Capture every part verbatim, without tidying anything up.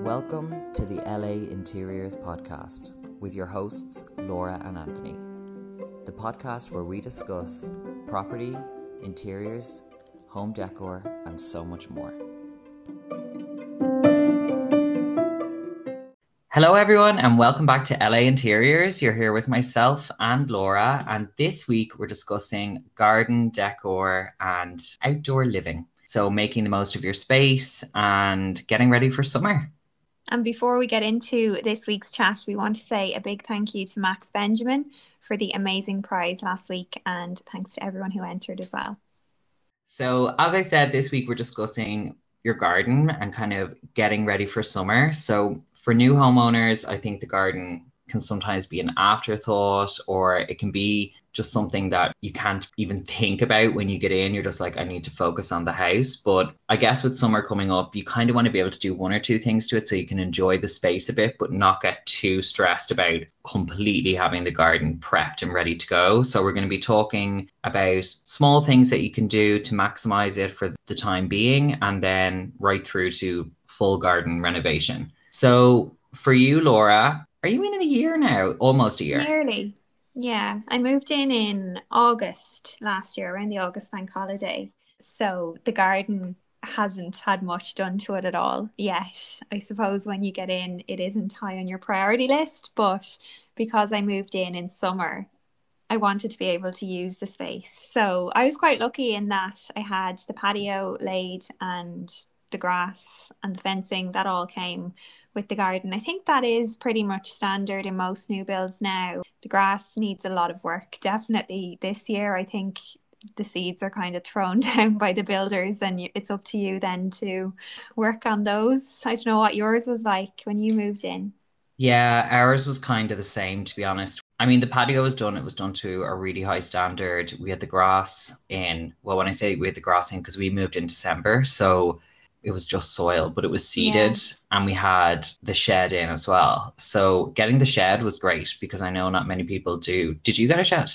Welcome to the L A Interiors podcast with your hosts Laura and Anthony. The podcast where we discuss property, interiors, home decor, and so much more. Hello everyone and welcome back to L A Interiors. You're here with myself and Laura, and this week we're discussing garden decor and outdoor living. So making the most of your space and getting ready for summer. And before we get into this week's chat, we want to say a big thank you to Max Benjamin for the amazing prize last week, and thanks to everyone who entered as well. So as I said, this week we're discussing your garden and kind of getting ready for summer. So for new homeowners, I think the garden can sometimes be an afterthought, or it can be just something that you can't even think about when you get in. You're just like, I need to focus on the house. But I guess with summer coming up, you kind of want to be able to do one or two things to it so you can enjoy the space a bit, but not get too stressed about completely having the garden prepped and ready to go. So we're going to be talking about small things that you can do to maximize it for the time being, and then right through to full garden renovation. So for you, Laura, are you in a year now? Almost a year. Nearly. Yeah. I moved in in August last year, around the August bank holiday. So the garden hasn't had much done to it at all yet. I suppose when you get in, it isn't high on your priority list. But because I moved in in summer, I wanted to be able to use the space. So I was quite lucky in that I had the patio laid, and the grass and the fencing, that all came with the garden. I think that is pretty much standard in most new builds now. The grass needs a lot of work, definitely this year. I think the seeds are kind of thrown down by the builders, and it's up to you then to work on those. I don't know what yours was like when you moved in. Yeah, ours was kind of the same, to be honest. I mean, the patio was done. It was done to a really high standard. We had the grass in. Well, when I say we had the grass in, because we moved in December, so it was just soil, but it was seeded, yeah. And we had the shed in as well. So getting the shed was great, because I know not many people do. Did you get a shed?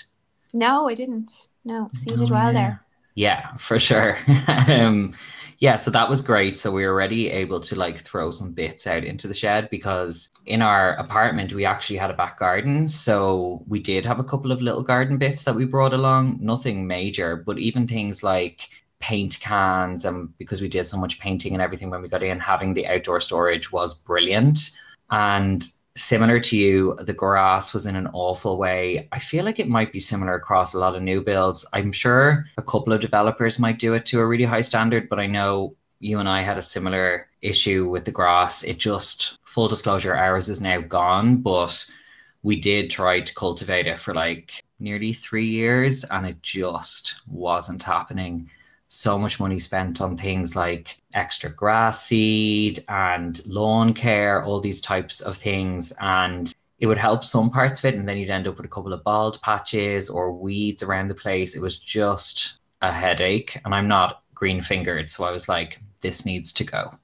No, I didn't. No, seeded oh, well yeah. there. Yeah, for sure. um, yeah, so that was great. So we were already able to like throw some bits out into the shed, because in our apartment, we actually had a back garden. So we did have a couple of little garden bits that we brought along, nothing major, but even things like paint cans, and because we did so much painting and everything when we got in, having the outdoor storage was brilliant. And similar to you, the grass was in an awful way. I feel like it might be similar across a lot of new builds. I'm sure a couple of developers might do it to a really high standard, but I know you and I had a similar issue with the grass. It just, full disclosure, ours is now gone, but we did try to cultivate it for like nearly three years and it just wasn't happening. So much money spent on things like extra grass seed and lawn care, all these types of things. And it would help some parts of it, and then you'd end up with a couple of bald patches or weeds around the place. It was just a headache. And I'm not green fingered, so I was like, this needs to go.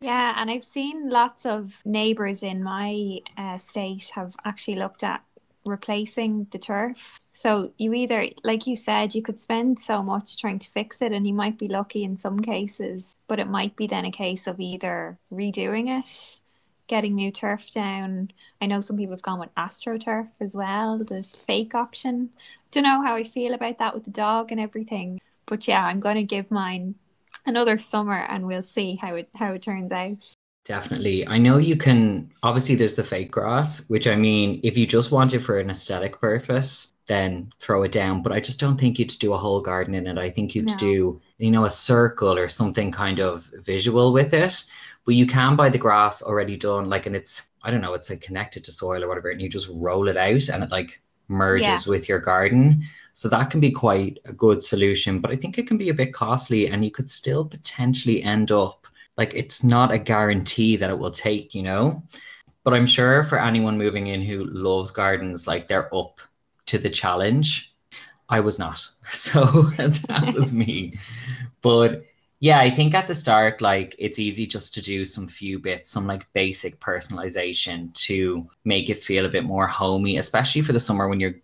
Yeah, and I've seen lots of neighbours in my uh, state have actually looked at replacing the turf. So you either, like you said, you could spend so much trying to fix it, and you might be lucky in some cases, but it might be then a case of either redoing it, getting new turf down. I know some people have gone with AstroTurf as well, the fake option. Don't know how I feel about that with the dog and everything, but yeah, I'm going to give mine another summer and we'll see how it how it turns out. Definitely. I know you can, obviously there's the fake grass, which I mean, if you just want it for an aesthetic purpose, then throw it down. But I just don't think you'd do a whole garden in it. I think you'd no. do, you know, a circle or something kind of visual with it. But you can buy the grass already done, like, and it's, I don't know, it's like connected to soil or whatever, and you just roll it out and it like merges yeah. with your garden. So that can be quite a good solution, but I think it can be a bit costly, and you could still potentially end up, like, it's not a guarantee that it will take, you know, but I'm sure for anyone moving in who loves gardens, like, they're up to the challenge. I was not. So that was me. But yeah, I think at the start, like, it's easy just to do some few bits, some like basic personalization to make it feel a bit more homey, especially for the summer when you're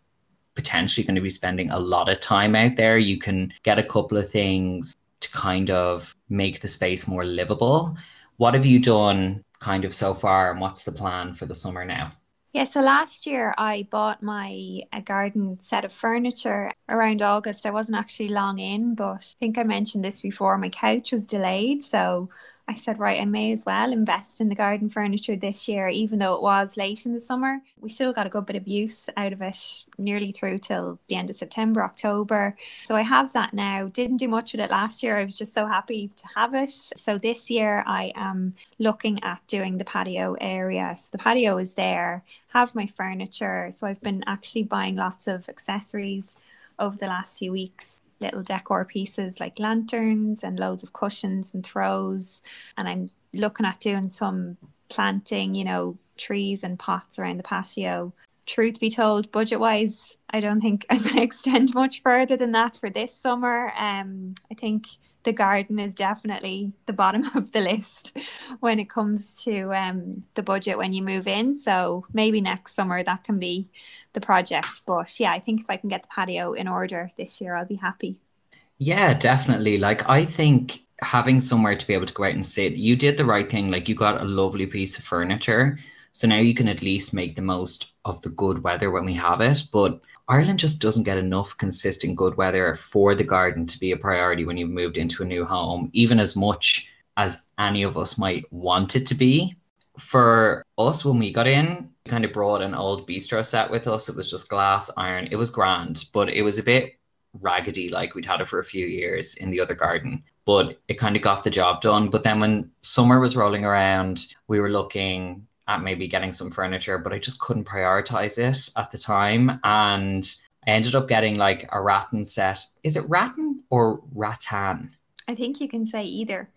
potentially going to be spending a lot of time out there, you can get a couple of things to kind of make the space more livable. What have you done kind of so far, and what's the plan for the summer now? Yeah, so last year I bought my a garden set of furniture around August. I wasn't actually long in, but I think I mentioned this before, my couch was delayed. So I said, right, I may as well invest in the garden furniture this year, even though it was late in the summer. We still got a good bit of use out of it, nearly through till the end of September, October. So I have that now. Didn't do much with it last year. I was just so happy to have it. So this year I am looking at doing the patio area. So the patio is there. Have my furniture. So I've been actually buying lots of accessories over the last few weeks, little decor pieces like lanterns and loads of cushions and throws. And I'm looking at doing some planting, you know, trees and pots around the patio. Truth be told, budget wise, I don't think I'm going to extend much further than that for this summer. Um, I think the garden is definitely the bottom of the list when it comes to um, the budget when you move in. So maybe next summer that can be the project. But yeah, I think if I can get the patio in order this year, I'll be happy. Yeah, definitely. Like, I think having somewhere to be able to go out and sit, you did the right thing. Like, you got a lovely piece of furniture. So now you can at least make the most of the good weather when we have it. But Ireland just doesn't get enough consistent good weather for the garden to be a priority when you've moved into a new home, even as much as any of us might want it to be. For us, when we got in, we kind of brought an old bistro set with us. It was just glass, iron. It was grand, but it was a bit raggedy, like we'd had it for a few years in the other garden. But it kind of got the job done. But then when summer was rolling around, we were looking at maybe getting some furniture, but I just couldn't prioritize it at the time. And I ended up getting like a rattan set. Is it rattan or rattan? I think you can say either.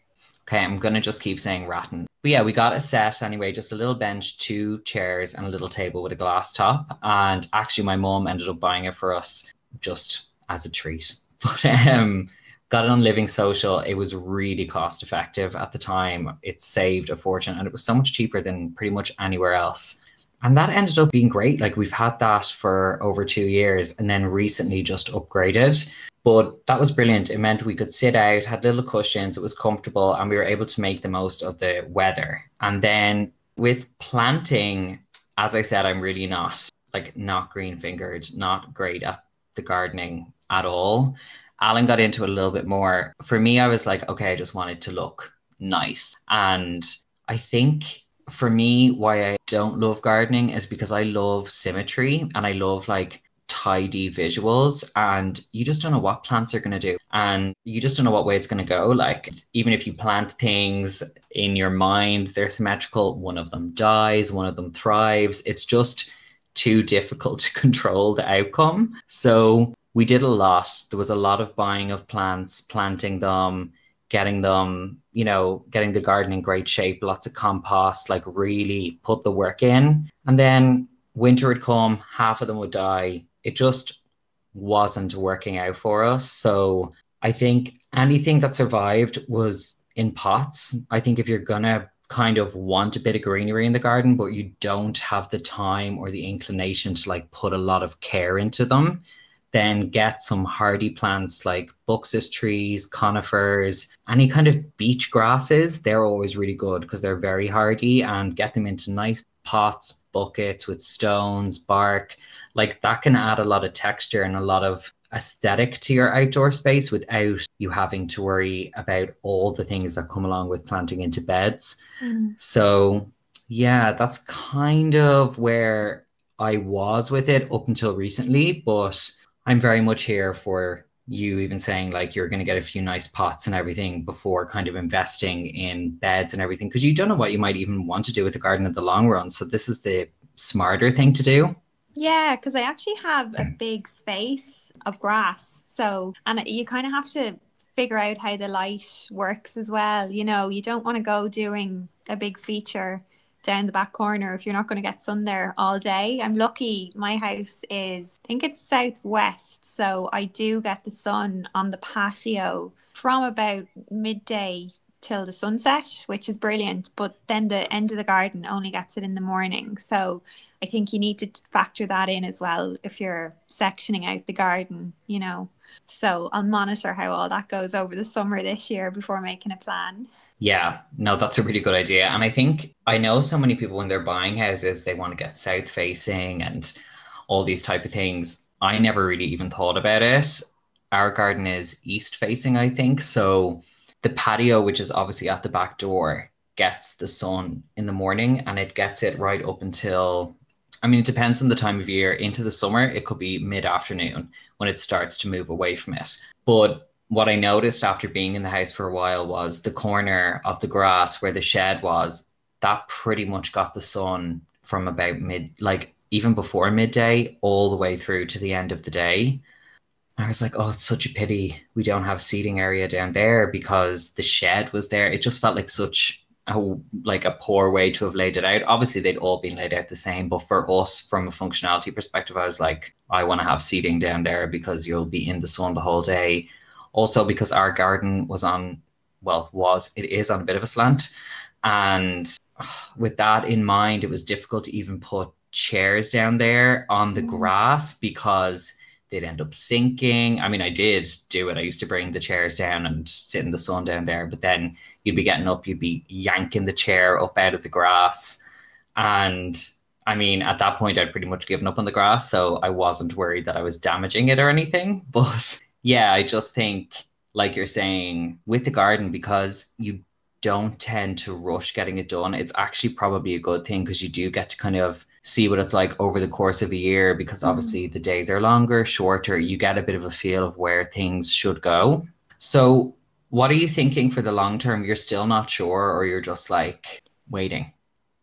Okay, I'm going to just keep saying rattan. But yeah, we got a set anyway, just a little bench, two chairs and a little table with a glass top. And actually my mom ended up buying it for us just as a treat. But um, got it on Living Social. It was really cost effective at the time. It saved a fortune and it was so much cheaper than pretty much anywhere else. And that ended up being great. Like, we've had that for over two years and then recently just upgraded. But that was brilliant. It meant we could sit out, had little cushions, it was comfortable, and we were able to make the most of the weather. And then with planting, as I said, I'm really not, like, not green fingered, not great at the gardening at all. Alan got into it a little bit more. For me, I was like, okay, I just wanted to look nice. And I think for me, why I don't love gardening is because I love symmetry and I love like tidy visuals, and you just don't know what plants are going to do and you just don't know what way it's going to go. Like, even if you plant things in your mind, they're symmetrical. One of them dies, one of them thrives. It's just too difficult to control the outcome. So we did a lot. There was a lot of buying of plants, planting them, getting them, you know, getting the garden in great shape, lots of compost, like really put the work in. And then winter would come, half of them would die. It just wasn't working out for us. So I think anything that survived was in pots. I think if you're gonna kind of want a bit of greenery in the garden, but you don't have the time or the inclination to like put a lot of care into them, then get some hardy plants like buxus trees, conifers, any kind of beach grasses. They're always really good because they're very hardy, and get them into nice pots, buckets with stones, bark. Like, that can add a lot of texture and a lot of aesthetic to your outdoor space without you having to worry about all the things that come along with planting into beds. Mm. So yeah, that's kind of where I was with it up until recently, but I'm very much here for you even saying like you're going to get a few nice pots and everything before kind of investing in beds and everything, because you don't know what you might even want to do with the garden in the long run. So this is the smarter thing to do. Yeah, because I actually have a big space of grass. So, and you kind of have to figure out how the light works as well. You know, you don't want to go doing a big feature down the back corner if you're not going to get sun there all day. I'm lucky, my house is, I think it's southwest, so I do get the sun on the patio from about midday till the sunset, which is brilliant, but then the end of the garden only gets it in the morning. So I think you need to factor that in as well if you're sectioning out the garden, you know. So I'll monitor how all that goes over the summer this year before making a plan. Yeah, no, that's a really good idea. And I think I know so many people when they're buying houses, they want to get south facing and all these type of things. I never really even thought about it. Our garden is east facing, I think. So the patio, which is obviously at the back door, gets the sun in the morning, and it gets it right up until, I mean, it depends on the time of year. Into the summer, it could be mid-afternoon when it starts to move away from it. But what I noticed after being in the house for a while was the corner of the grass where the shed was, that pretty much got the sun from about mid, like even before midday, all the way through to the end of the day. I was like, oh, it's such a pity we don't have seating area down there, because the shed was there. It just felt like such a, like a poor way to have laid it out. Obviously, they'd all been laid out the same. But for us, from a functionality perspective, I was like, I want to have seating down there because you'll be in the sun the whole day. Also, because our garden was on, well, was, it is on a bit of a slant. And with that in mind, it was difficult to even put chairs down there on the grass because they'd end up sinking. I mean, I did do it. I used to bring the chairs down and sit in the sun down there, but then you'd be getting up, you'd be yanking the chair up out of the grass. And I mean, at that point, I'd pretty much given up on the grass, so I wasn't worried that I was damaging it or anything. But yeah, I just think, like you're saying, with the garden, because you don't tend to rush getting it done, it's actually probably a good thing, because you do get to kind of see what it's like over the course of a year, because obviously mm. the days are longer, shorter, you get a bit of a feel of where things should go. So what are you thinking for the long term? You're still not sure, or you're just like waiting?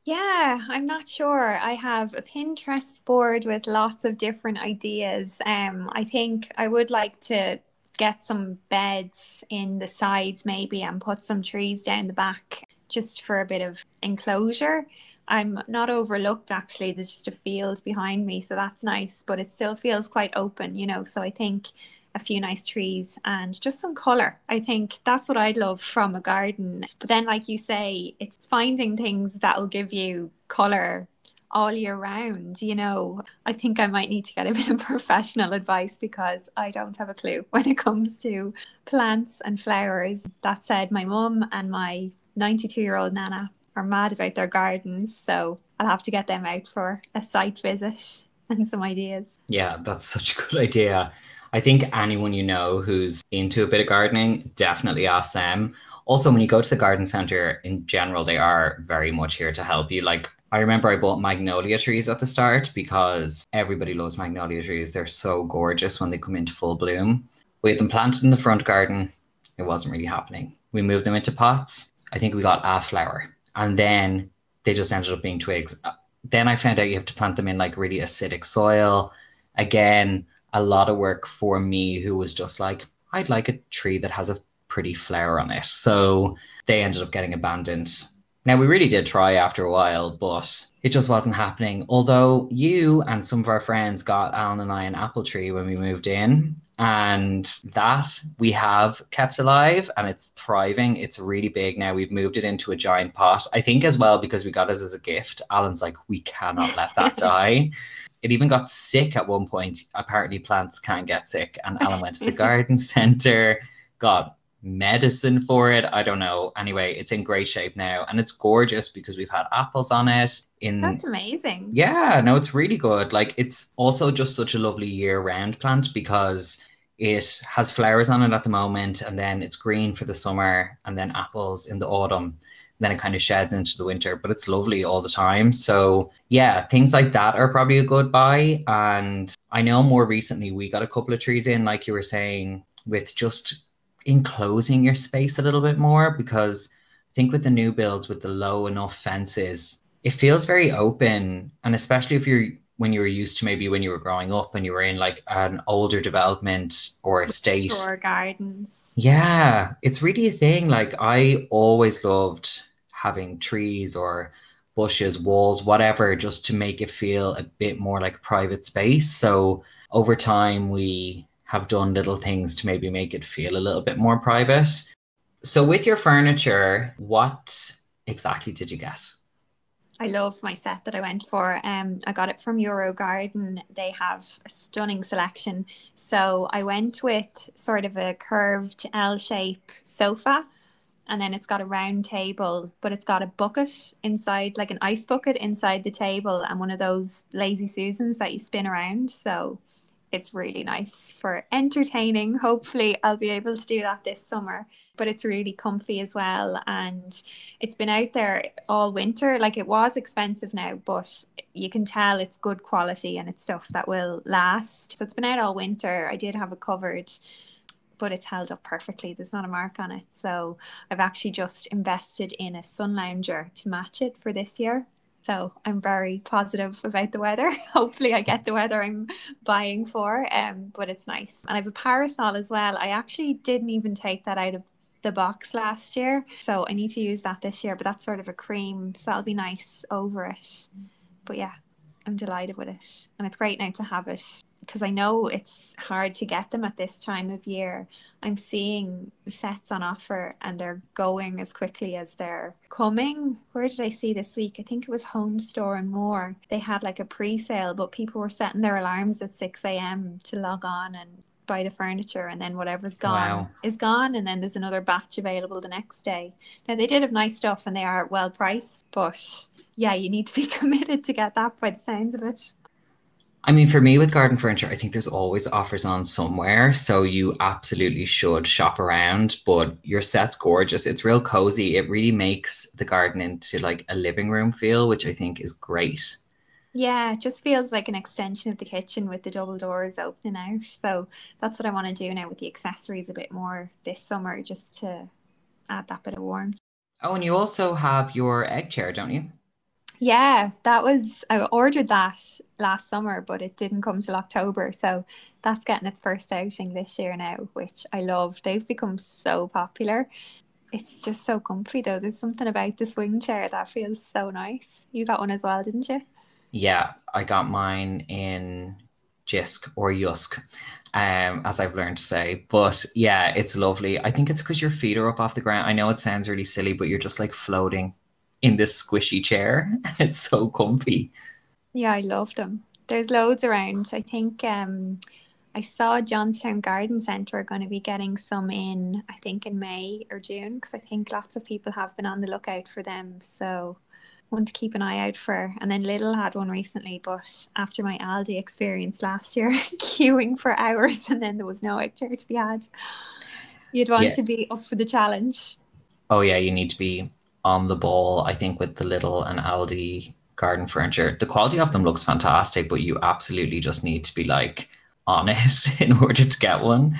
Yeah, I'm not sure. I have a Pinterest board with lots of different ideas. Um, I think I would like to get some beds in the sides maybe and put some trees down the back just for a bit of enclosure. I'm not overlooked, actually. There's just a field behind me, so that's nice, but it still feels quite open, you know. So I think a few nice trees and just some colour. I think that's what I'd love from a garden. But then, like you say, it's finding things that will give you colour all year round, you know. I think I might need to get a bit of professional advice, because I don't have a clue when it comes to plants and flowers. That said, my mum and my ninety-two-year-old nana are mad about their gardens, so I'll have to get them out for a site visit and some ideas. Yeah, that's such a good idea. I think anyone you know who's into a bit of gardening, definitely ask them. Also, when you go to the garden centre in general, they are very much here to help you. Like, I remember I bought magnolia trees at the start because everybody loves magnolia trees. They're so gorgeous when they come into full bloom. We had them planted in the front garden. It wasn't really happening. We moved them into pots. I think we got a flower, and then they just ended up being twigs. Then I found out you have to plant them in like really acidic soil. Again, a lot of work for me, who was just like, I'd like a tree that has a pretty flower on it. So they ended up getting abandoned. Now, we really did try after a while, but it just wasn't happening. Although you and some of our friends got Alan and I an apple tree when we moved in, and that we have kept alive, and it's thriving. It's really big now. We've moved it into a giant pot. I think as well, because we got it as a gift, Alan's like, we cannot let that die. It even got sick at one point. Apparently plants can get sick. And Alan went to the garden centre, got medicine for it. I don't know. Anyway, it's in great shape now, and it's gorgeous because we've had apples on it. In That's amazing. Yeah, no, it's really good. Like, it's also just such a lovely year-round plant, because it has flowers on it at the moment, and then it's green for the summer, and then apples in the autumn. Then it kind of sheds into the winter, but it's lovely all the time. So yeah, things like that are probably a good buy. And I know more recently we got a couple of trees in, like you were saying, with just enclosing your space a little bit more, because I think with the new builds, with the low enough fences, it feels very open. And especially if you're, when you were used to, maybe when you were growing up and you were in like an older development or estate. Or gardens. Yeah, it's really a thing. Like, I always loved having trees or bushes, walls, whatever, just to make it feel a bit more like private space. So over time, we have done little things to maybe make it feel a little bit more private. So with your furniture, what exactly did you get? I love my set that I went for. Um, I got it from Euro Garden. They have a stunning selection. So I went with sort of a curved L-shape sofa, and then it's got a round table, but it's got a bucket inside, like an ice bucket inside the table, and one of those Lazy Susans that you spin around. So it's really nice for entertaining. Hopefully I'll be able to do that this summer, but it's really comfy as well. And it's been out there all winter. Like, it was expensive now, but you can tell it's good quality and it's stuff that will last. So it's been out all winter. I did have it covered, but it's held up perfectly. There's not a mark on it. So I've actually just invested in a sun lounger to match it for this year. So I'm very positive about the weather. Hopefully I get the weather I'm buying for, um, but it's nice. And I have a parasol as well. I actually didn't even take that out of the box last year, so I need to use that this year, but that's sort of a cream, so that'll be nice over it. But yeah, I'm delighted with it. And it's great now to have it, because I know it's hard to get them at this time of year. I'm seeing sets on offer and they're going as quickly as they're coming. Where did I see this week? I think it was Home Store and More. They had like a pre-sale, but people were setting their alarms at six a.m. to log on and buy the furniture, and then whatever's gone wow. is gone, and then there's another batch available the next day. Now, they did have nice stuff and they are well priced, but yeah, you need to be committed to get that by the sounds of it. I mean, for me with garden furniture, I think there's always offers on somewhere. So you absolutely should shop around, but your set's gorgeous. It's real cozy. It really makes the garden into like a living room feel, which I think is great. Yeah, it just feels like an extension of the kitchen with the double doors opening out. So that's what I want to do now with the accessories a bit more this summer, just to add that bit of warmth. Oh, and you also have your egg chair, don't you? Yeah, that was, I ordered that last summer, but it didn't come till October. So that's getting its first outing this year now, which I love. They've become so popular. It's just so comfy though. There's something about the swing chair that feels so nice. You got one as well, didn't you? Yeah, I got mine in J Y S K or Yusk, um, as I've learned to say. But yeah, it's lovely. I think it's because your feet are up off the ground. I know it sounds really silly, but you're just like floating in this squishy chair, and it's so comfy. Yeah, I love them. There's loads around. I think um, I saw Johnstown Garden Centre are going to be getting some in, I think, in May or June, because I think lots of people have been on the lookout for them. So one to keep an eye out for. And then Lidl had one recently, but after my Aldi experience last year, queuing for hours, and then there was no egg chair to be had. You'd want yeah. to be up for the challenge. Oh yeah, you need to be on the ball, I think, with the Lidl and Aldi garden furniture. The quality of them looks fantastic, but you absolutely just need to be like on it in order to get one.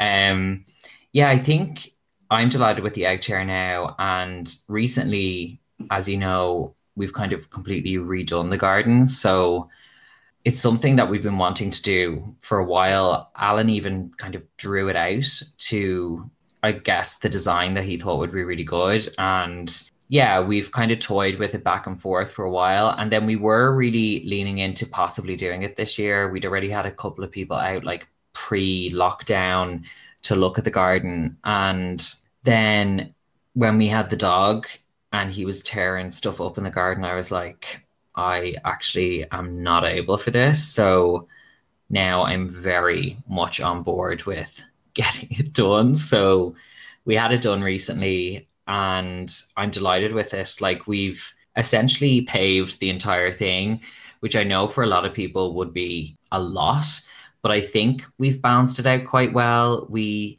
Um, yeah, I think I'm delighted with the egg chair now. And recently, as you know, we've kind of completely redone the garden. So it's something that we've been wanting to do for a while. Alan even kind of drew it out to, I guess, the design that he thought would be really good. And yeah, we've kind of toyed with it back and forth for a while. And then we were really leaning into possibly doing it this year. We'd already had a couple of people out like pre-lockdown to look at the garden. And then when we had the dog and he was tearing stuff up in the garden, I was like, I actually am not able for this. So now I'm very much on board with getting it done. So we had it done recently and I'm delighted with it. Like, we've essentially paved the entire thing, which I know for a lot of people would be a lot, but I think we've balanced it out quite well. We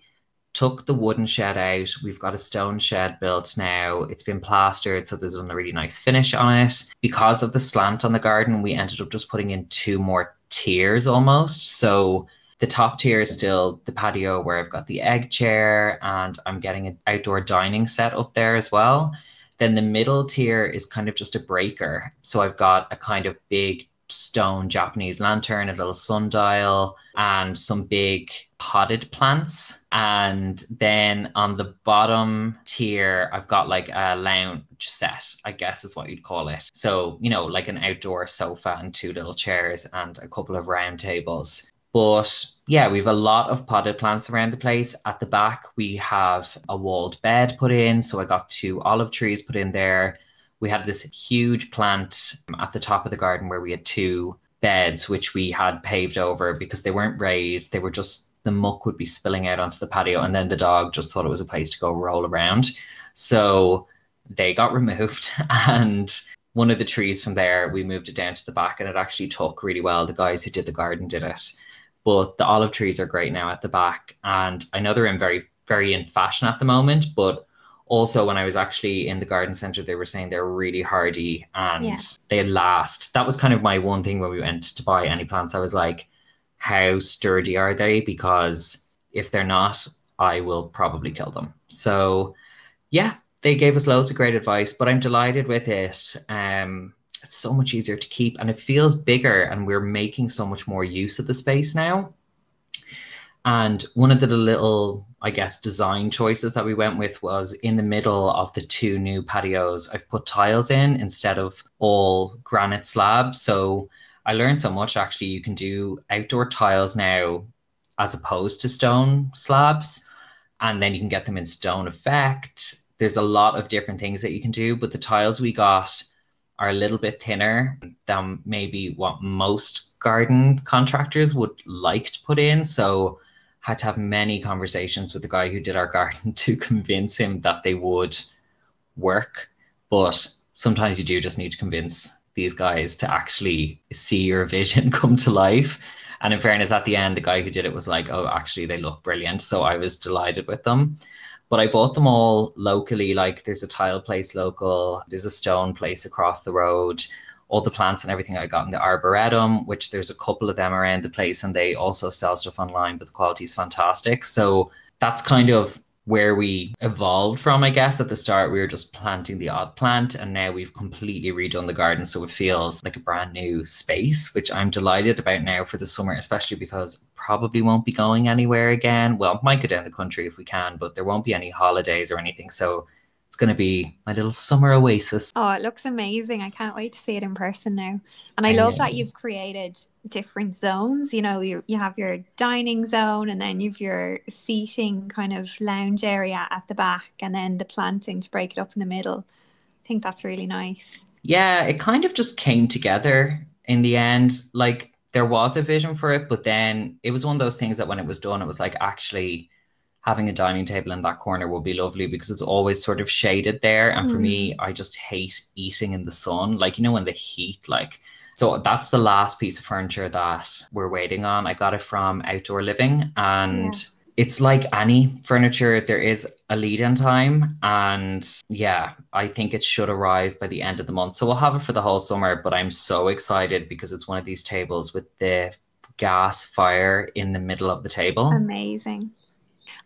took the wooden shed out. We've got a stone shed built now. It's been plastered, so there's a really nice finish on it. Because of the slant on the garden, we ended up just putting in two more tiers almost. So the top tier is still the patio where I've got the egg chair, and I'm getting an outdoor dining set up there as well. Then the middle tier is kind of just a breaker. So I've got a kind of big stone Japanese lantern, a little sundial, and some big potted plants. And then on the bottom tier, I've got like a lounge set, I guess is what you'd call it. So, you know, like an outdoor sofa and two little chairs and a couple of round tables. But yeah, we've a lot of potted plants around the place. At the back, we have a walled bed put in. So I got two olive trees put in there. We had this huge plant at the top of the garden where we had two beds, which we had paved over because they weren't raised. They were just, the muck would be spilling out onto the patio. And then the dog just thought it was a place to go roll around. So they got removed. And one of the trees from there, we moved it down to the back, and it actually took really well. The guys who did the garden did it. But the olive trees are great now at the back. And I know they're in very, very in fashion at the moment, but also, when I was actually in the garden centre, they were saying they're really hardy and yeah. they last. That was kind of my one thing when we went to buy any plants. I was like, how sturdy are they? Because if they're not, I will probably kill them. So yeah, they gave us loads of great advice, but I'm delighted with it. Um, it's so much easier to keep and it feels bigger, and we're making so much more use of the space now. And one of the little, I guess, design choices that we went with was in the middle of the two new patios, I've put tiles in instead of all granite slabs. So I learned so much, actually. You can do outdoor tiles now as opposed to stone slabs, and then you can get them in stone effect. There's a lot of different things that you can do, but the tiles we got are a little bit thinner than maybe what most garden contractors would like to put in. So had to have many conversations with the guy who did our garden to convince him that they would work. But sometimes you do just need to convince these guys to actually see your vision come to life. And in fairness, at the end, the guy who did it was like, oh, actually, they look brilliant. So I was delighted with them. But I bought them all locally. Like, there's a tile place local, there's a stone place across the road. All the plants and everything I got in the Arboretum, which there's a couple of them around the place, and they also sell stuff online, but the quality is fantastic. So that's kind of where we evolved from, I guess. At the start, we were just planting the odd plant, and now we've completely redone the garden. So it feels like a brand new space, which I'm delighted about now for the summer, especially because probably won't be going anywhere again. Well, might go down the country if we can, but there won't be any holidays or anything. So it's going to be my little summer oasis. Oh, it looks amazing. I can't wait to see it in person now. And I, I love know. that you've created different zones. You know, you, you have your dining zone, and then you've your seating kind of lounge area at the back, and then the planting to break it up in the middle. I think that's really nice. Yeah, it kind of just came together in the end. Like, there was a vision for it, but then it was one of those things that when it was done, it was like, actually, having a dining table in that corner will be lovely because it's always sort of shaded there. And for mm. me, I just hate eating in the sun. Like, you know, in the heat, like, so that's the last piece of furniture that we're waiting on. I got it from Outdoor Living, and yeah. it's like any furniture, there is a lead in time. And yeah, I think it should arrive by the end of the month. So we'll have it for the whole summer, but I'm so excited because it's one of these tables with the gas fire in the middle of the table. Amazing.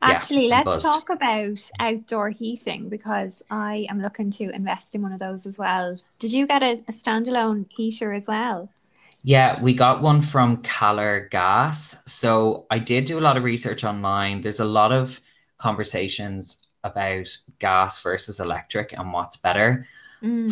Actually, yeah, let's talk about outdoor heating, because I am looking to invest in one of those as well. Did you get a, a standalone heater as well? Yeah, we got one from Calor Gas. So I did do a lot of research online. There's a lot of conversations about gas versus electric and what's better. Mm.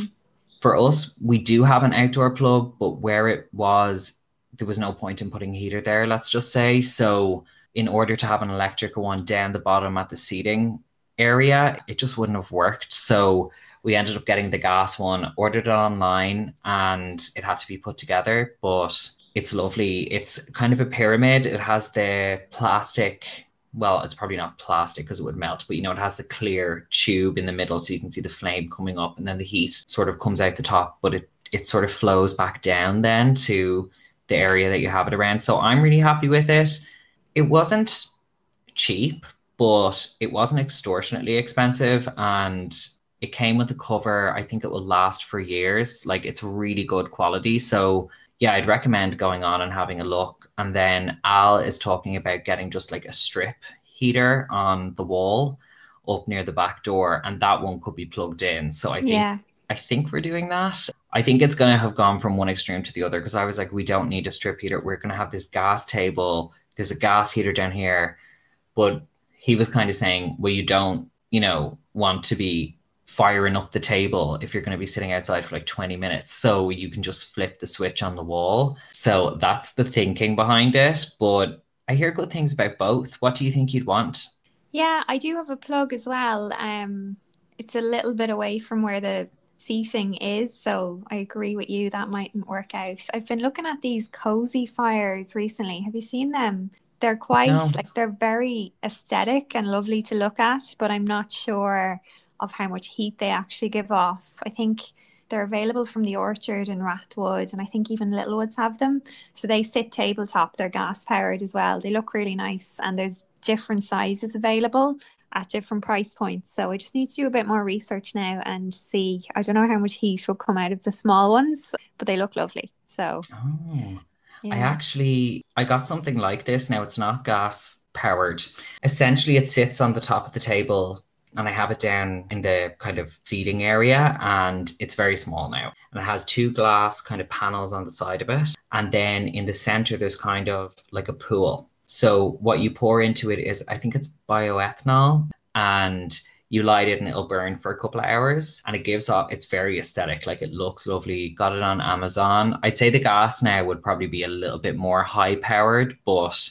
For us, we do have an outdoor plug, but where it was, there was no point in putting a heater there, let's just say. So in order to have an electric one down the bottom at the seating area, it just wouldn't have worked. So we ended up getting the gas one, ordered it online, and it had to be put together, but it's lovely. It's kind of a pyramid. It has the plastic, well, it's probably not plastic because it would melt, but you know, it has the clear tube in the middle so you can see the flame coming up, and then the heat sort of comes out the top, but it, it sort of flows back down then to the area that you have it around. So I'm really happy with it. It wasn't cheap, but it wasn't extortionately expensive, and it came with a cover. I think it will last for years. Like, it's really good quality. So yeah, I'd recommend going on and having a look. And then Al is talking about getting just like a strip heater on the wall up near the back door, and that one could be plugged in. So I think, yeah. I think we're doing that. I think it's going to have gone from one extreme to the other, because I was like, we don't need a strip heater. We're going to have this gas table. There's a gas heater down here. But he was kind of saying, well, you don't, you know, want to be firing up the table if you're going to be sitting outside for like twenty minutes. So you can just flip the switch on the wall. So that's the thinking behind it. But I hear good things about both. What do you think you'd want? Yeah, I do have a plug as well. Um, it's a little bit away from where the seating is, so I agree with you, that mightn't work out. I've been looking at these cozy fires recently. Have you seen them? They're quite, no. like, they're very aesthetic and lovely to look at, but I'm not sure of how much heat they actually give off. I think they're available from the Orchard and Rathwood, and I think even Littlewoods have them. So they sit tabletop, they're gas powered as well. They look really nice, and there's different sizes available at different price points. So I just need to do a bit more research now and see. I don't know how much heat will come out of the small ones, but they look lovely. So oh, yeah. I actually, I got something like this. Now it's not gas powered. Essentially it sits on the top of the table, and I have it down in the kind of seating area, and it's very small now. And it has two glass kind of panels on the side of it. And then in the center, there's kind of like a pool. So what you pour into it is, I think it's bioethanol, and you light it and it'll burn for a couple of hours, and it gives off, it's very aesthetic. Like, it looks lovely. Got it on Amazon. I'd say the gas now would probably be a little bit more high powered, but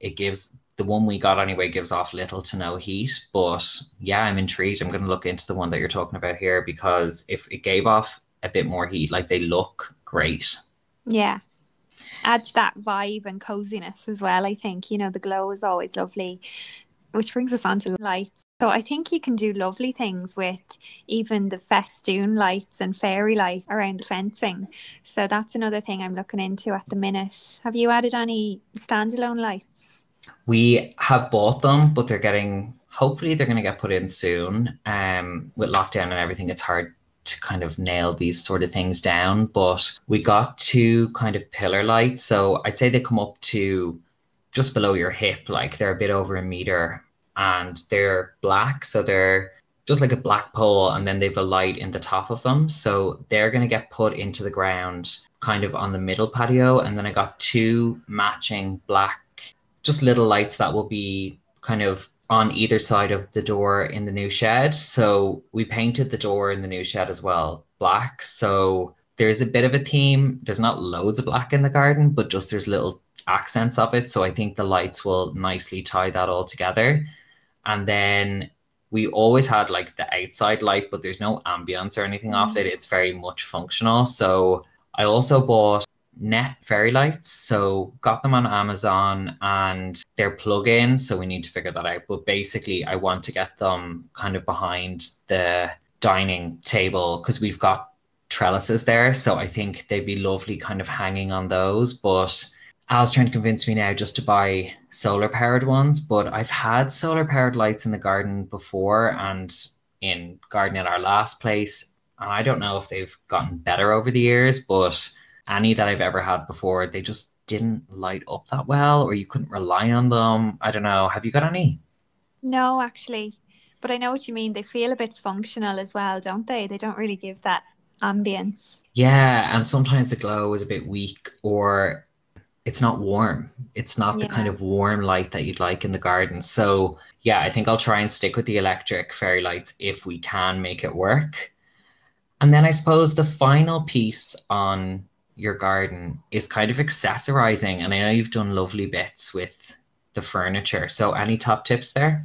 it gives, the one we got anyway gives off little to no heat. But yeah, I'm intrigued. I'm going to look into the one that you're talking about here, because if it gave off a bit more heat, like, they look great. Yeah. Add to that vibe and coziness as well, I think. You know, the glow is always lovely, which brings us on to lights. So I think you can do lovely things with even the festoon lights and fairy lights around the fencing. So that's another thing I'm looking into at the minute. Have you added any standalone lights? We have bought them, but they're getting, hopefully they're going to get put in soon. Um, with lockdown and everything, it's hard to kind of nail these sort of things down, but we got two kind of pillar lights. So I'd say they come up to just below your hip, like, they're a bit over a meter, and they're black. So they're just like a black pole, and then they've a light in the top of them. So they're going to get put into the ground kind of on the middle patio. And then I got two matching black, just little lights that will be kind of on either side of the door in the new shed. So we painted the door in the new shed as well black. So there's a bit of a theme. There's not loads of black in the garden, but just there's little accents of it. So I think the lights will nicely tie that all together. And then we always had like the outside light, but there's no ambience or anything mm-hmm. off it. It's very much functional. So I also bought net fairy lights, so got them on Amazon, and they're plug-in, so we need to figure that out. But basically I want to get them kind of behind the dining table, because we've got trellises there, so I think they'd be lovely kind of hanging on those. But Al's trying to convince me now just to buy solar powered ones, but I've had solar powered lights in the garden before and in garden at our last place, and I don't know if they've gotten better over the years, but any that I've ever had before, they just didn't light up that well, or you couldn't rely on them. I don't know. Have you got any? No, actually. But I know what you mean. They feel a bit functional as well, don't they? They don't really give that ambience. Yeah. And sometimes the glow is a bit weak, or it's not warm. It's not yeah. the kind of warm light that you'd like in the garden. So yeah, I think I'll try and stick with the electric fairy lights if we can make it work. And then I suppose the final piece on your garden is kind of accessorizing, and I know you've done lovely bits with the furniture, so any top tips there?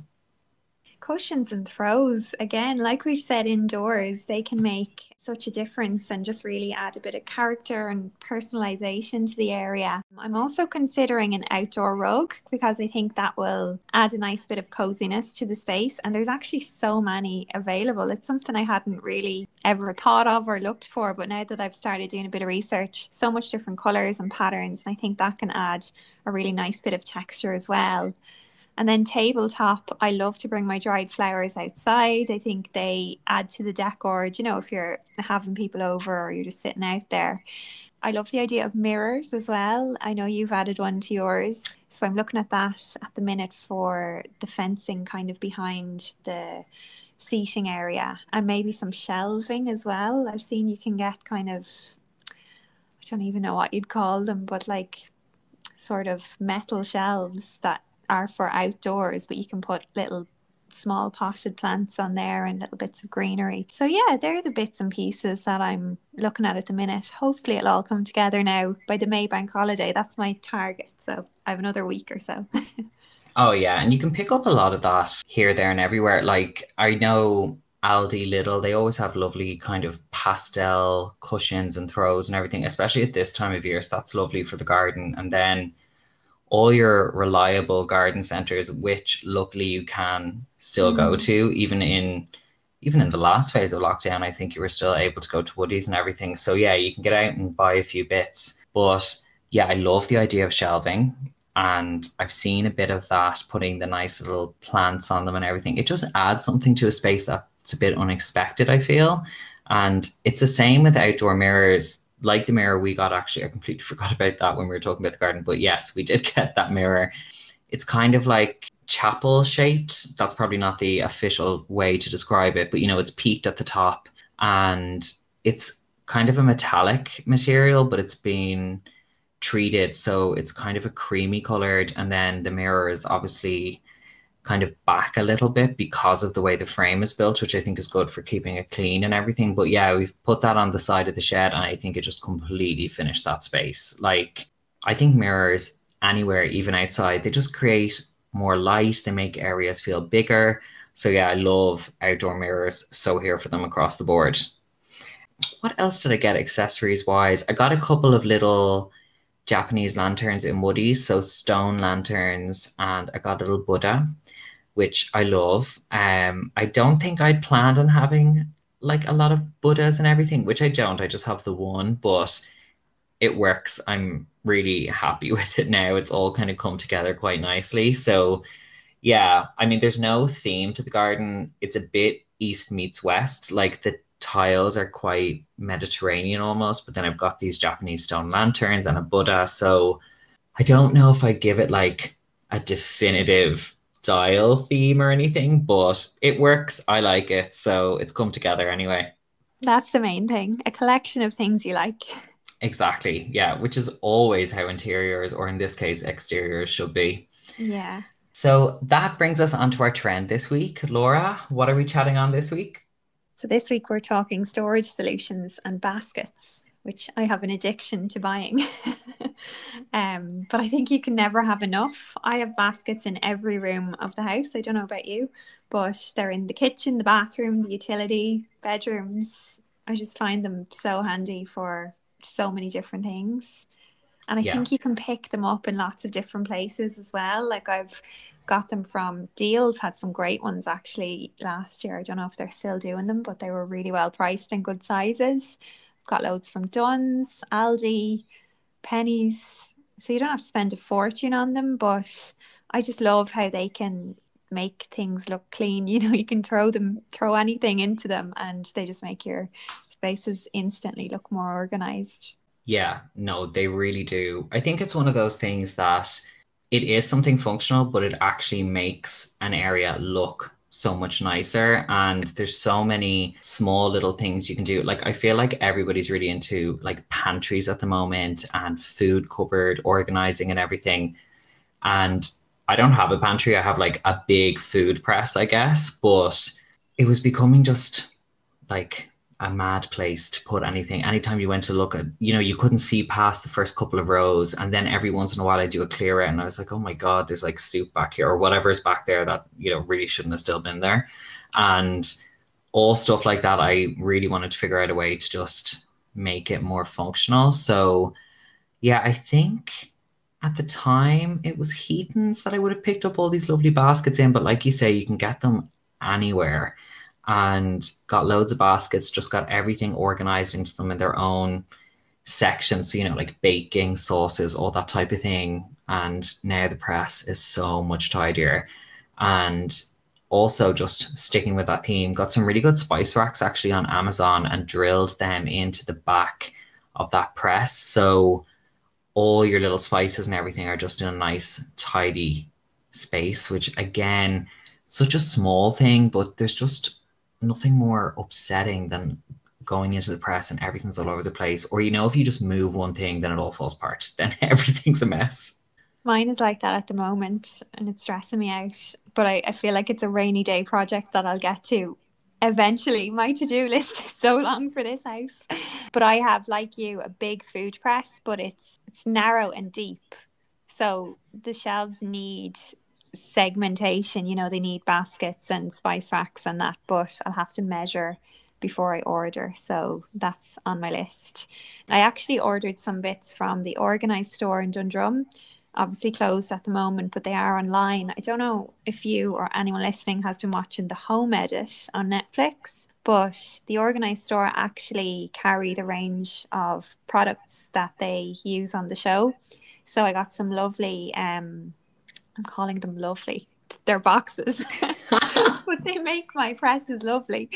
Cushions and throws, again, like we've said, indoors, they can make such a difference and just really add a bit of character and personalization to the area. I'm also considering an outdoor rug, because I think that will add a nice bit of coziness to the space, and there's actually so many available. It's something I hadn't really ever thought of or looked for, but now that I've started doing a bit of research, so much different colors and patterns, and I think that can add a really nice bit of texture as well. And then tabletop, I love to bring my dried flowers outside. I think they add to the decor, you know, if you're having people over or you're just sitting out there. I love the idea of mirrors as well. I know you've added one to yours. So I'm looking at that at the minute for the fencing kind of behind the seating area, and maybe some shelving as well. I've seen you can get kind of, I don't even know what you'd call them, but like sort of metal shelves that are for outdoors, but you can put little small potted plants on there and little bits of greenery. So yeah, they're the bits and pieces that I'm looking at at the minute. Hopefully it'll all come together now by the May bank holiday. That's my target. So I have another week or so. Oh yeah, and you can pick up a lot of that here, there and everywhere. Like I know Aldi, Lidl, they always have lovely kind of pastel cushions and throws and everything, especially at this time of year. So that's lovely for the garden. And then all your reliable garden centres, which luckily you can still mm. go to, even in even in the last phase of lockdown, I think you were still able to go to Woodies and everything. So yeah, you can get out and buy a few bits. But yeah, I love the idea of shelving. And I've seen a bit of that, putting the nice little plants on them and everything. It just adds something to a space that's a bit unexpected, I feel. And it's the same with outdoor mirrors. Like the mirror we got, actually, I completely forgot about that when we were talking about the garden. But yes, we did get that mirror. It's kind of like chapel shaped. That's probably not the official way to describe it. But, you know, it's peaked at the top and it's kind of a metallic material, but it's been treated. So it's kind of a creamy colored. And then the mirror is obviously kind of back a little bit because of the way the frame is built, which I think is good for keeping it clean and everything. But yeah, we've put that on the side of the shed and I think it just completely finished that space. Like, I think mirrors anywhere, even outside, they just create more light. They make areas feel bigger. So yeah, I love outdoor mirrors. So here for them across the board. What else did I get accessories wise? I got a couple of little Japanese lanterns in Woodies, so stone lanterns, and I got a little Buddha, which I love. Um, I don't think I'd planned on having like a lot of Buddhas and everything, which I don't. I just have the one, but it works. I'm really happy with it now. It's all kind of come together quite nicely. So yeah, I mean, there's no theme to the garden. It's a bit East meets West. Like the tiles are quite Mediterranean almost, but then I've got these Japanese stone lanterns and a Buddha. So I don't know if I give it like a definitive style theme or anything, but it works. I like it, so it's come together anyway. That's the main thing, a collection of things you like. Exactly, yeah, which is always how interiors, or in this case exteriors, should be. Yeah. So that brings us onto our trend this week. Laura, what are we chatting on this week? So this week we're talking storage solutions and baskets, which I have an addiction to buying. Um, but I think you can never have enough. I have baskets in every room of the house. I don't know about you, but they're in the kitchen, the bathroom, the utility, bedrooms. I just find them so handy for so many different things. And I yeah. think you can pick them up in lots of different places as well. Like I've got them from Deals, had some great ones actually last year. I don't know if they're still doing them, but they were really well priced and good sizes. I've got loads from Duns, Aldi, Pennies, so you don't have to spend a fortune on them, but I just love how they can make things look clean. You know, you can throw them throw anything into them and they just make your spaces instantly look more organized. Yeah, no, they really do. I think it's one of those things that it is something functional, but it actually makes an area look so much nicer. And there's so many small little things you can do. Like, I feel like everybody's really into like pantries at the moment and food cupboard organizing and everything. And I don't have a pantry. I have like a big food press, I guess, but it was becoming just like a mad place to put anything. Anytime you went to look at, you know, you couldn't see past the first couple of rows. And then every once in a while I do a clear out and I was like, oh my God, there's like soup back here or whatever's back there that, you know, really shouldn't have still been there. And all stuff like that, I really wanted to figure out a way to just make it more functional. So yeah, I think at the time it was Heaton's that I would have picked up all these lovely baskets in, but like you say, you can get them anywhere. And got loads of baskets, just got everything organized into them in their own sections. So, you know, like baking, sauces, all that type of thing. And now the press is so much tidier. And also just sticking with that theme, got some really good spice racks actually on Amazon and drilled them into the back of that press. So all your little spices and everything are just in a nice, tidy space, which again, such a small thing, but there's just nothing more upsetting than going into the press and everything's all over the place. Or, you know, if you just move one thing, then it all falls apart. Then everything's a mess. Mine is like that at the moment and it's stressing me out. But I, I feel like it's a rainy day project that I'll get to eventually. My to-do list is so long for this house. But I have, like you, a big food press, but it's it's narrow and deep. So the shelves need segmentation, you know, they need baskets and spice racks and that, but I'll have to measure before I order. So that's on my list. I actually ordered some bits from the Organized Store in Dundrum, obviously closed at the moment, but they are online. I don't know if you or anyone listening has been watching the Home Edit on Netflix, but the Organized Store actually carry the range of products that they use on the show. So I got some lovely, um, I'm calling them lovely, they're boxes. But they make my presses lovely.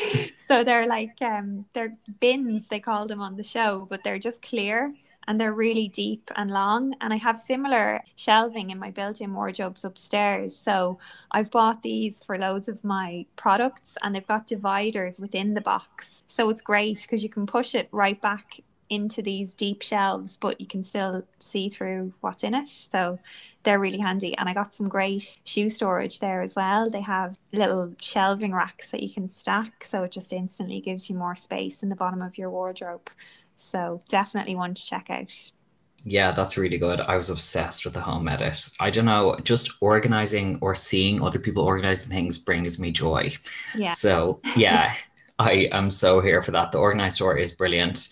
So they're like, um, they're bins, they call them on the show, but they're just clear and they're really deep and long. And I have similar shelving in my built-in wardrobes upstairs. So I've bought these for loads of my products and they've got dividers within the box. So it's great because you can push it right back into these deep shelves, but you can still see through what's in it. So they're really handy. And I got some great shoe storage there as well. They have little shelving racks that you can stack. So it just instantly gives you more space in the bottom of your wardrobe. So definitely one to check out. Yeah, that's really good. I was obsessed with the Home Edit. I don't know, just organizing or seeing other people organizing things brings me joy. Yeah. So yeah, I am so here for that. The Organized Store is brilliant.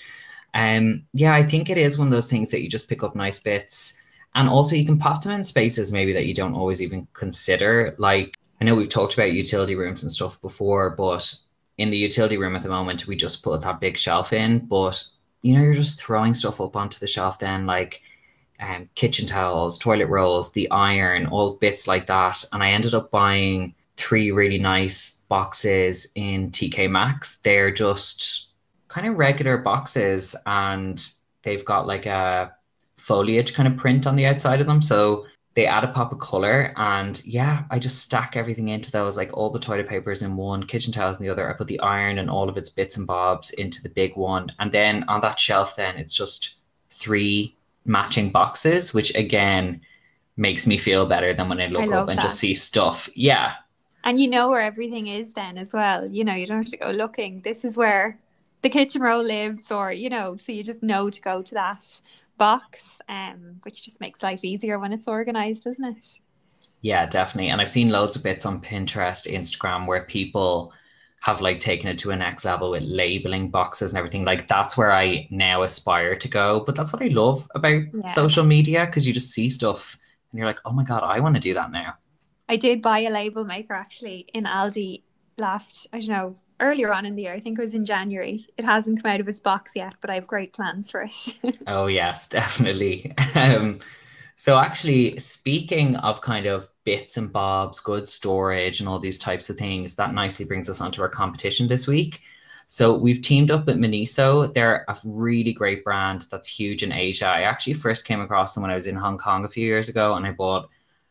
Um, yeah, I think it is one of those things that you just pick up nice bits, and also you can pop them in spaces maybe that you don't always even consider. Like, I know we've talked about utility rooms and stuff before, but in the utility room at the moment, we just put that big shelf in, but you know, you're just throwing stuff up onto the shelf then, like um, kitchen towels, toilet rolls, the iron, all bits like that. And I ended up buying three really nice boxes in T K Maxx. They're just kind of regular boxes and they've got like a foliage kind of print on the outside of them, so they add a pop of color. And yeah, I just stack everything into those, like all the toilet papers in one, kitchen towels in the other. I put the iron and all of its bits and bobs into the big one, and then on that shelf then it's just three matching boxes, which again makes me feel better than when I look I up and that. Just see stuff. Yeah, and you know where everything is then as well, you know, you don't have to go looking, this is where the kitchen roll lives, or, you know, so you just know to go to that box, um, which just makes life easier when it's organized, doesn't it? Yeah, definitely. And I've seen loads of bits on Pinterest, Instagram, where people have like taken it to a next level with labeling boxes and everything. Like, that's where I now aspire to go. But that's what I love about yeah. social media, because you just see stuff and you're like, oh my God, I want to do that now. I did buy a label maker actually in Aldi last, I don't know, earlier on in the year, I think it was in January. It hasn't come out of its box yet, but I have great plans for it. Oh yes, definitely. Um, so actually, speaking of kind of bits and bobs, good storage and all these types of things, that nicely brings us onto our competition this week. So we've teamed up with Miniso. They're a really great brand that's huge in Asia. I actually first came across them when I was in Hong Kong a few years ago, and I bought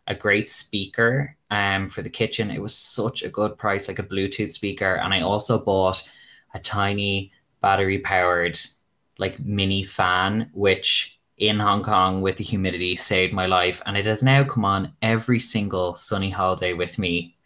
a great speaker um, for the kitchen. It was such a good price, like a Bluetooth speaker. And I also bought a tiny battery powered like mini fan, which in Hong Kong with the humidity saved my life. And it has now come on every single sunny holiday with me.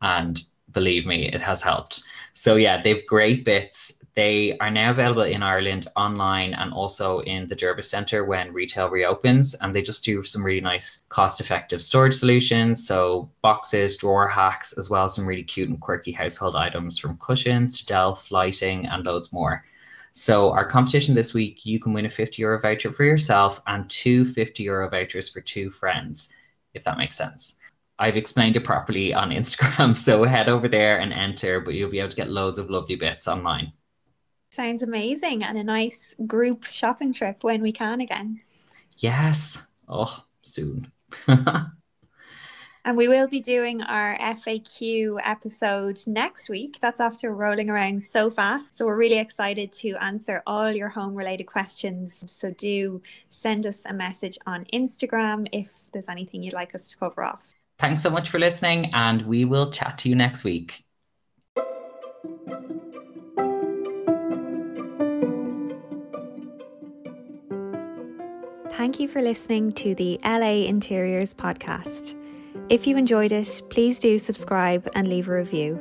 And believe me, it has helped. So yeah, they've great bits. They are now available in Ireland online and also in the Jervis Centre when retail reopens. And they just do some really nice cost-effective storage solutions. So boxes, drawer hacks, as well as some really cute and quirky household items, from cushions to Delph, lighting and loads more. So our competition this week, you can win a fifty euro voucher for yourself and two fifty euro vouchers for two friends, if that makes sense. I've explained it properly on Instagram, so head over there and enter, but you'll be able to get loads of lovely bits online. Sounds amazing, and a nice group shopping trip when we can again. Yes. Oh, soon. And we will be doing our F A Q episode next week. That's after rolling around so fast. So we're really excited to answer all your home related questions. So do send us a message on Instagram if there's anything you'd like us to cover off. Thanks so much for listening, and we will chat to you next week. Thank you for listening to the L A Interiors podcast. If you enjoyed it, please do subscribe and leave a review.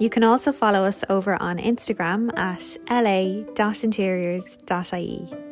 You can also follow us over on Instagram at l a dot interiors dot i e.